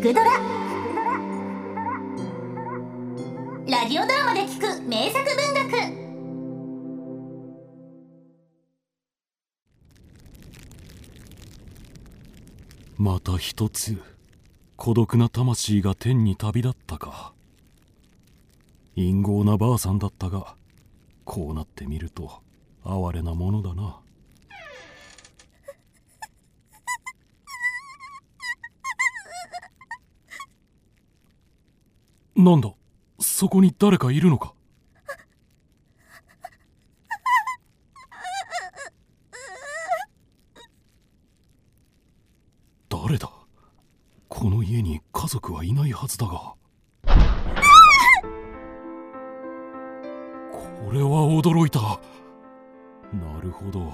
聞くドラ」ラジオドラマで聞く名作文学。また一つ孤独な魂が天に旅立ったか。陰豪なばあさんだったが、こうなってみると哀れなものだな。なんだ、そこに誰かいるのか。誰だ。この家に家族はいないはずだが。これは驚いた。なるほど、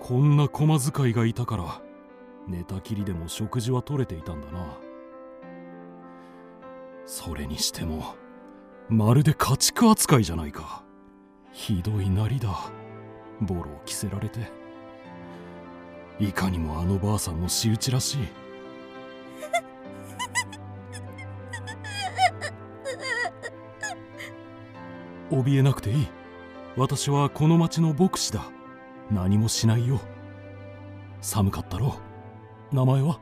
こんな駒使いがいたから寝たきりでも食事は取れていたんだな。それにしてもまるで家畜扱いじゃないか。ひどいなりだ。ボロを着せられて、いかにもあのばあさんの仕打ちらしい。怯えなくていい。私はこの町の牧師だ。何もしないよ。寒かったろう。名前は？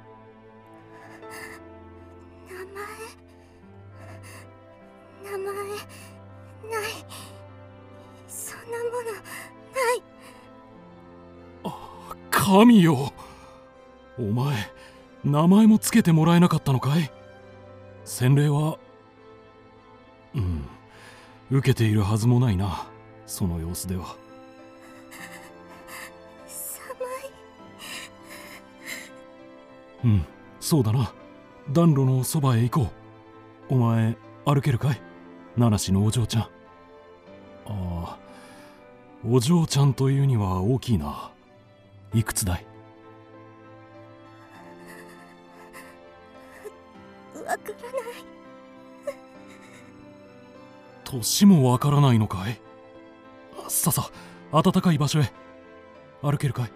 名前ない。そんなものない。あ、神よ。お前、名前もつけてもらえなかったのかい。洗礼は受けているはずもないな、その様子では。寒い。そうだな。暖炉のそばへ行こう。お前、歩けるかい。七子のお嬢ちゃん。ああ、お嬢ちゃんというには大きいな。いくつだい？わからない。年もわからないのかい。さあさあ、暖かい場所へ。歩けるかい。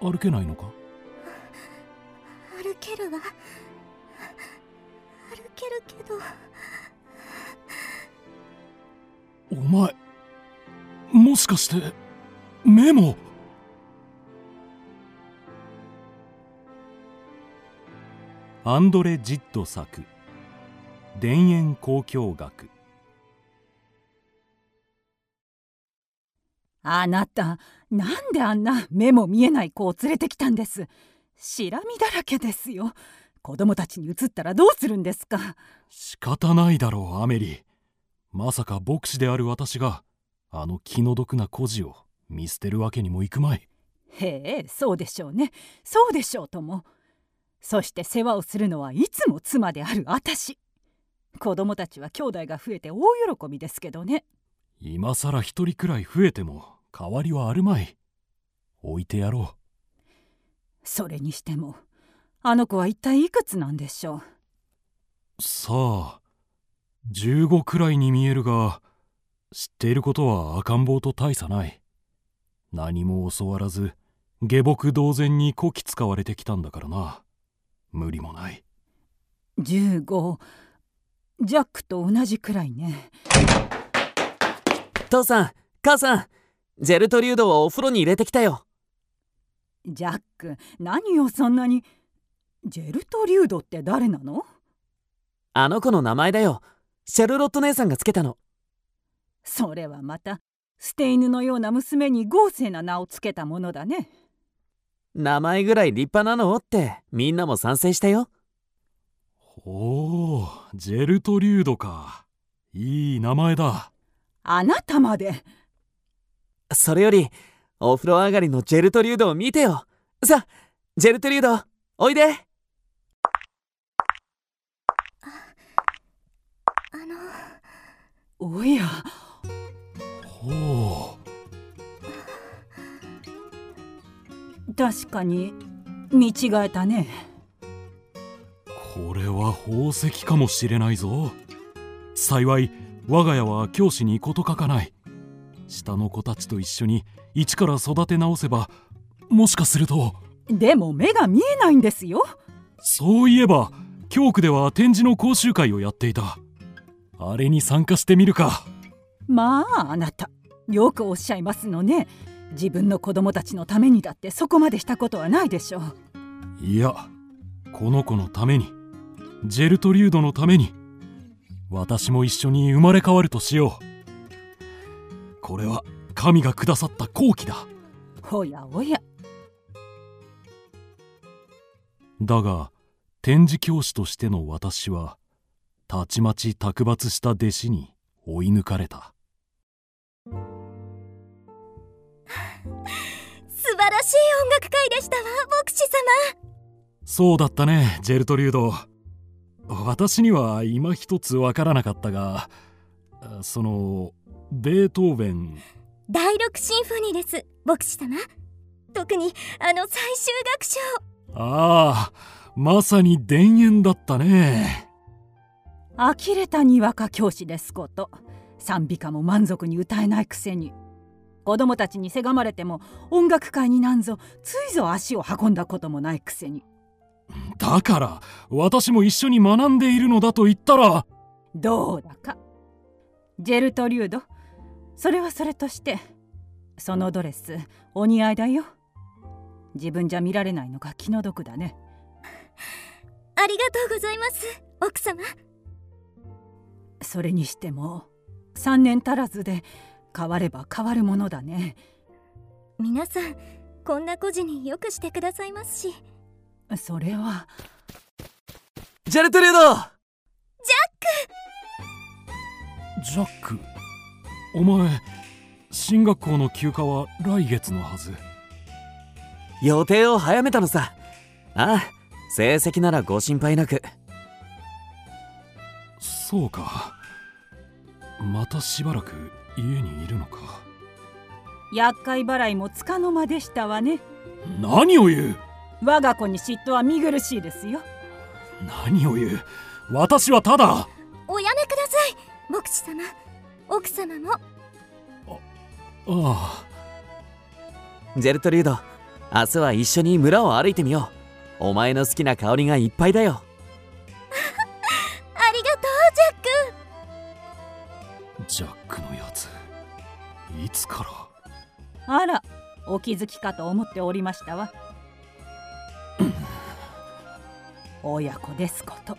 歩けないのか。歩けるわ。歩けるけど。お前、もしかして目も。アンドレ・ジッド作「田園交響楽」。あなた、なんであんな目も見えない子を連れてきたんです。しらみだらけですよ。子供たちに移ったらどうするんですか。仕方ないだろう、アメリー。まさか牧師である私があの気の毒な孤児を見捨てるわけにもいくまい。へえ、そうでしょうね。そうでしょうとも。そして世話をするのはいつも妻である私。子供たちは兄弟が増えて大喜びですけどね。今さら一人くらい増えても変わりはあるまい。置いてやろう。それにしてもあの子は一体いくつなんでしょう。さあ、15くらいに見えるが、知っていることは赤ん坊と大差ない。何も教わらず下僕同然にこき使われてきたんだからな。無理もない。15、ジャックと同じくらいね。父さん、母さん、ジェルトリュードをお風呂に入れてきたよ。ジャック、何をそんなに。ジェルトリュードって誰なの。あの子の名前だよ。シャルロット姉さんがつけたの。それはまた捨て犬のような娘に豪勢な名をつけたものだね。名前ぐらい立派なのってみんなも賛成したよ。ほう、ジェルトリュードか。いい名前だ。あなたまで。それよりお風呂上がりのジェルトリュードを見てよ。さあ、ジェルトリュード、おいで。おや、ほう、確かに見違えたね。これは宝石かもしれないぞ。幸い我が家は教師に事欠かない。下の子たちと一緒に一から育て直せば、もしかすると。でも目が見えないんですよ。そういえば教区では展示の講習会をやっていた。あれに参加してみるか。まああなた、よくおっしゃいますのね。自分の子供たちのためにだってそこまでしたことはないでしょう。いや、この子のために、ジェルトリュードのために、私も一緒に生まれ変わるとしよう。これは神がくださった好機だ。おやおや。だが展示教師としての私はたちまち卓抜した弟子に追い抜かれた。素晴らしい音楽会でしたわ、牧師様。そうだったね、ジェルトリュード。私には今一つわからなかったが、そのベートーベン第6シンフォニーです、牧師様。特にあの最終楽章。ああ、まさに田園だったね。呆れたにわか教師ですこと。賛美歌も満足に歌えないくせに、子供たちにせがまれても音楽会になんぞついぞ足を運んだこともないくせに。だから私も一緒に学んでいるのだと言ったら。どうだかジェルトリュード、それはそれとして、そのドレスお似合いだよ。自分じゃ見られないのが気の毒だね。ありがとうございます、奥様。それにしても3年足らずで変われば変わるものだね。皆さんこんな孤児によくしてくださいますし。それは。ジェルトリュード。ジャック、お前進学校の休暇は来月のはず。予定を早めたのさ。ああ、成績ならご心配なく。そうか、またしばらく家にいるのか。厄介払いもつかの間でしたわね。何を言う。我が子に嫉妬は見苦しいですよ。何を言う。私はただ。おやめください、牧師様。奥様も。ああ。ジェルトリュード、明日は一緒に村を歩いてみよう。お前の好きな香りがいっぱいだよ。ありがとう、ジャックのやつ、いつから。あら、お気づきかと思っておりましたわ。親子ですこと。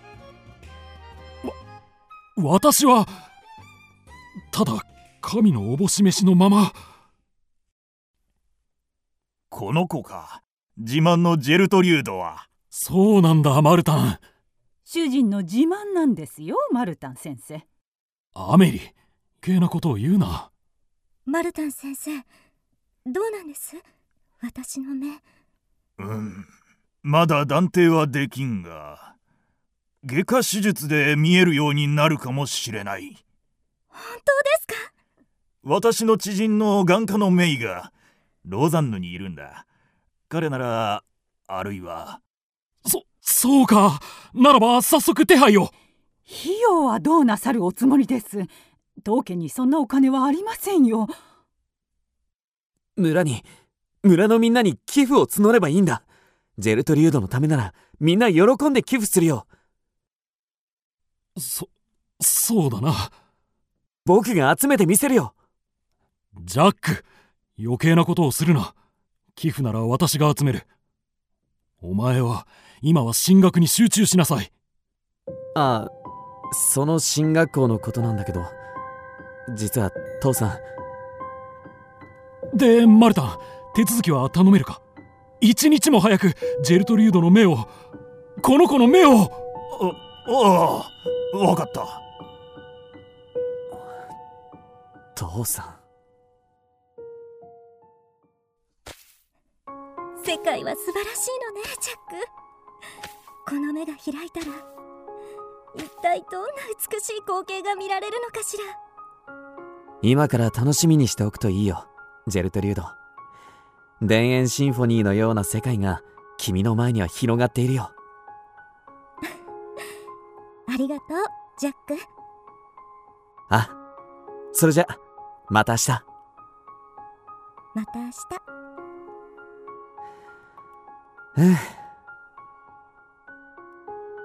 私はただ神のおぼし飯のまま。この子か、自慢のジェルトリュードは。そうなんだ、マルタン。主人の自慢なんですよ、マルタン先生。アメリ、余計なことを言うな。マルタン先生、どうなんです、私の目。まだ断定はできんが、外科手術で見えるようになるかもしれない。本当ですか。私の知人の眼科のメイがローザンヌにいるんだ。彼なら、あるいは。そうか、ならば早速手配を。費用はどうなさるおつもりです。当家にそんなお金はありませんよ。村のみんなに寄付を募ればいいんだ。ジェルトリュードのためならみんな喜んで寄付するよ。そうだな。僕が集めてみせるよ。ジャック、余計なことをするな。寄付なら私が集める。お前は今は進学に集中しなさい。ああ、その進学校のことなんだけど、実は父さん。で、マルタン、手続きは頼めるか。一日も早くジェルトリュードの目を、この子の目を。ああ、わかった。父さん、世界は素晴らしいのね、ジャック。この目が開いたら一体どんな美しい光景が見られるのかしら。今から楽しみにしておくといいよ、ジェルトリュード。田園シンフォニーのような世界が君の前には広がっているよ。ありがとう、ジャック。あ、それじゃ、また明日。また明日。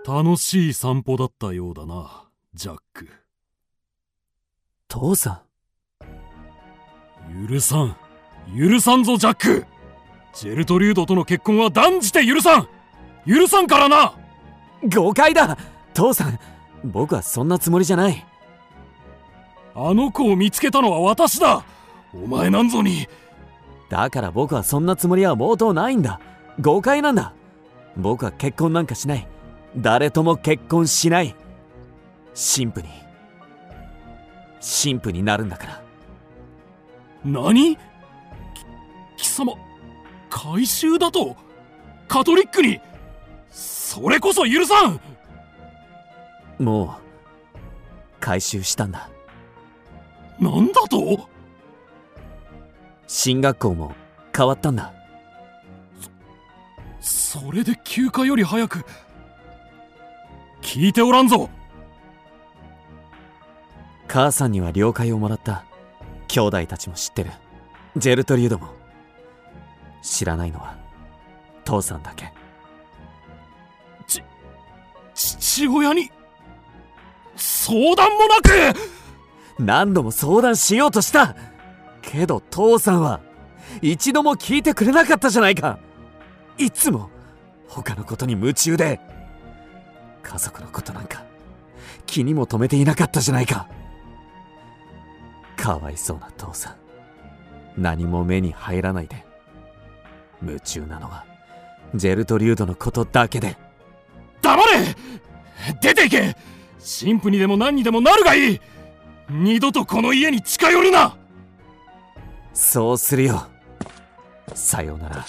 楽しい散歩だったようだな、ジャック。父さん。許さんぞ、ジャック。ジェルトリュードとの結婚は断じて許さんからな。誤解だ、父さん。僕はそんなつもりじゃない。あの子を見つけたのは私だ、お前なんぞに。だから僕はそんなつもりは毛頭ないんだ。誤解なんだ。僕は結婚なんかしない。誰とも結婚しない。神父になるんだから。何？貴様改宗だと？カトリックに？それこそ許さん。もう改宗したんだ。なんだと？進学校も変わったんだ。それで休暇より早く。聞いておらんぞ。母さんには了解をもらった。兄弟たちも知ってる。ジェルトリュードも。知らないのは父さんだけ。父親に相談もなく。何度も相談しようとしたけど、父さんは一度も聞いてくれなかったじゃないか。いつも他のことに夢中で、家族のことなんか気にも留めていなかったじゃないか。かわいそうな父さん。何も目に入らないで夢中なのはジェルトリュードのことだけで。黙れ！出ていけ！神父にでも何にでもなるがいい。二度とこの家に近寄るな。そうするよ。さようなら、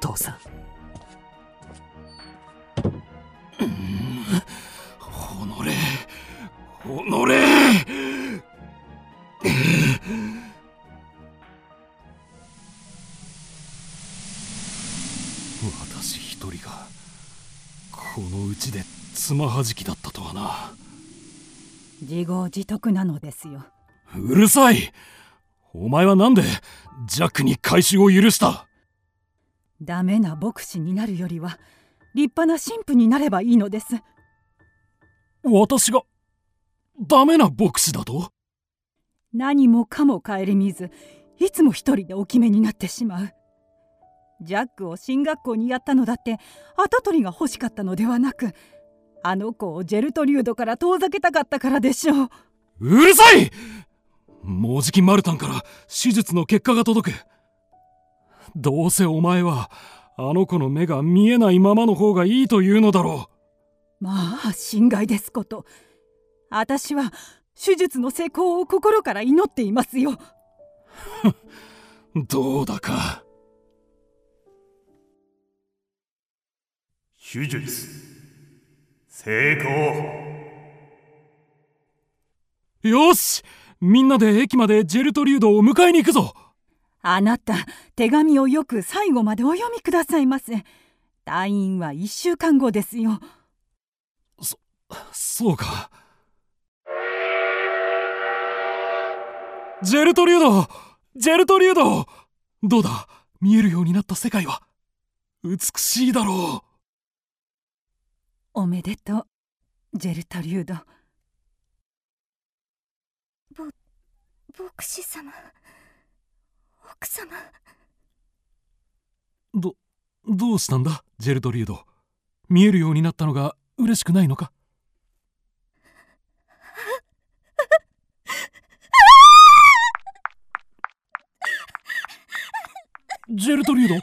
父さん。おのれ。私一人がこのうちでつまはじきだったとはな。自業自得なのですよ。うるさい。お前はなんでジャックに改宗を許した？ダメな牧師になるよりは立派な神父になればいいのです。私がダメな牧師だと？何もかも顧みず、いつも一人でお決めになってしまう。ジャックを進学校にやったのだって跡取りが欲しかったのではなく、あの子をジェルトリュードから遠ざけたかったからでしょう。うるさい！もうじきマルタンから手術の結果が届く。どうせお前はあの子の目が見えないままの方がいいというのだろう。まあ心外ですこと。私は手術の成功を心から祈っていますよ。どうだか。手術成功。よし、みんなで駅までジェルトリュードを迎えに行くぞ。あなた、手紙をよく最後までお読みくださいませ。退院は1週間後ですよ。そうか。ジェルトリュード、どうだ、見えるようになった世界は美しいだろう。おめでとう、ジェルトリュード。牧師様、奥様。どうしたんだ、ジェルトリュード。見えるようになったのが嬉しくないのか？ジェルトリュー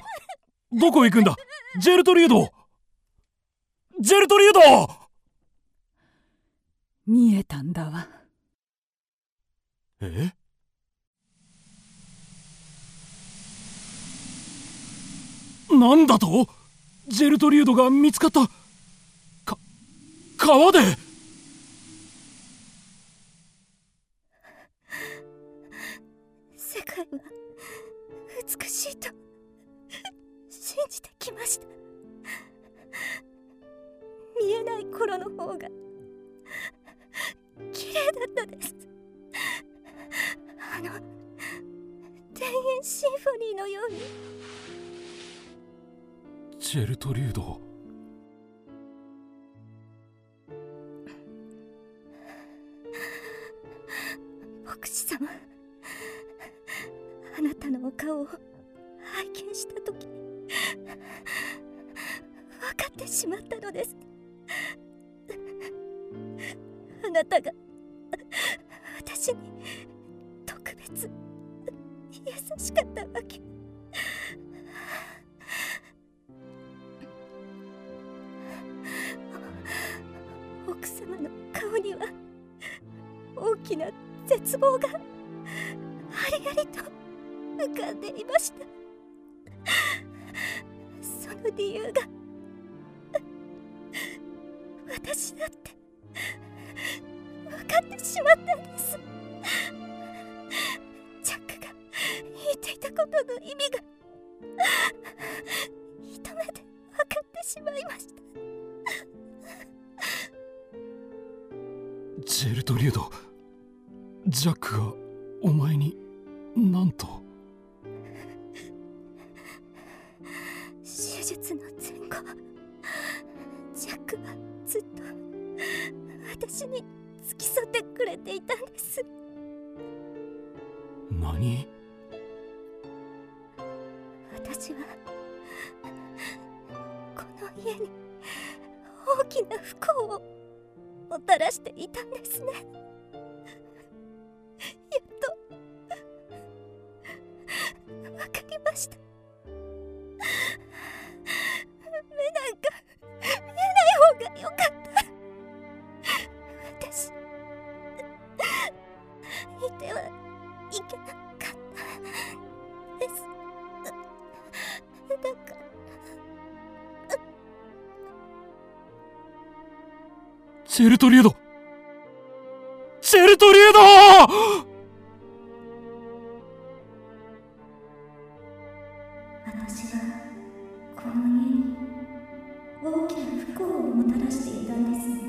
ド、どこへ行くんだ？ジェルトリュード！見えたんだわ。え？なんだと？ジェルトリュードが見つかった。川で。世界は美しいと信じてきました。見えない頃の方が綺麗だったです。あの田園シンフォニーのように。ジェルトリュード。分かってしまったのです。あなたが私に特別優しかったわけ。奥様の顔には大きな絶望がありありと浮かんでいました。その理由が私だって分かってしまったんです。ジャックが言っていたことの意味が一目で分かってしまいました。ジェルトリュード、ジャックがお前になんと。手術の前後、ジャックはずっと私に付き添ってくれていたんです。何？私はこの家に大きな不幸をもたらしていたんですね。やっとわかりました。目なんか見えない方がよかった。私いてはいけなかったです。だから。ジェルトリュード、ジェルトリュードー。私はこの家に大きな不幸をもたらしていたんですね。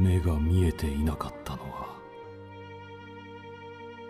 目が見えていなかったのは